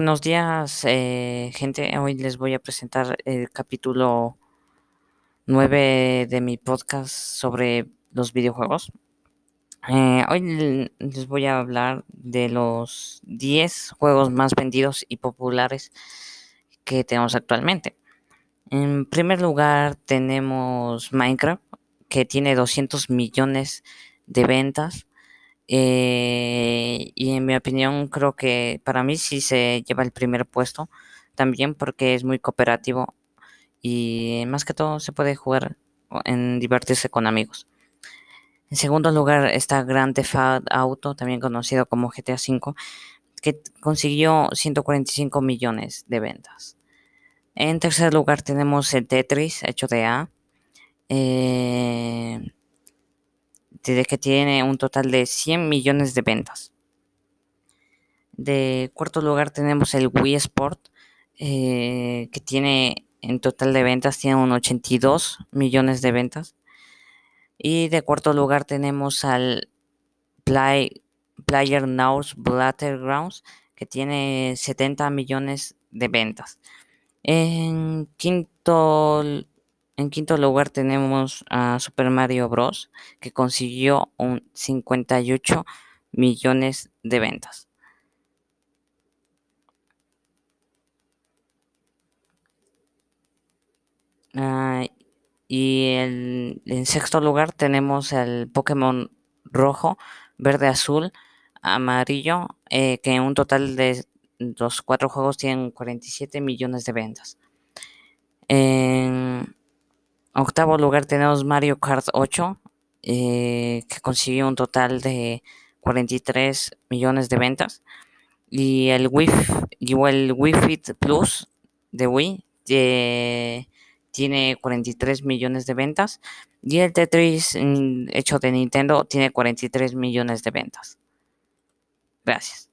Buenos días, gente. Hoy les voy a presentar el capítulo 9 de mi podcast sobre los videojuegos. Hoy les voy a hablar de los 10 juegos más vendidos y populares que tenemos actualmente. En primer lugar tenemos Minecraft, que tiene 200 millones de ventas. Y en mi opinión creo que para mí sí se lleva el primer puesto, también porque es muy cooperativo y más que todo se puede jugar en divertirse con amigos. En segundo lugar está Grand Theft Auto, también conocido como GTA V, que consiguió 145 millones de ventas. En tercer lugar tenemos el Tetris, hecho de A, de que tiene un total de 100 millones de ventas. De cuarto lugar tenemos el Wii Sports, que tiene en total de ventas, tiene un 82 millones de ventas. Y de cuarto lugar tenemos al PlayerUnknown's Battlegrounds, que tiene 70 millones de ventas. En quinto lugar tenemos a Super Mario Bros., que consiguió 58 millones de ventas. En sexto lugar tenemos el Pokémon rojo, verde, azul, amarillo, que en un total de los 4 juegos tienen 47 millones de ventas. En octavo lugar tenemos Mario Kart 8, que consiguió un total de 43 millones de ventas. Y el Wii Fit Plus de Wii tiene 43 millones de ventas. Y el Tetris hecho de Nintendo tiene 43 millones de ventas. Gracias.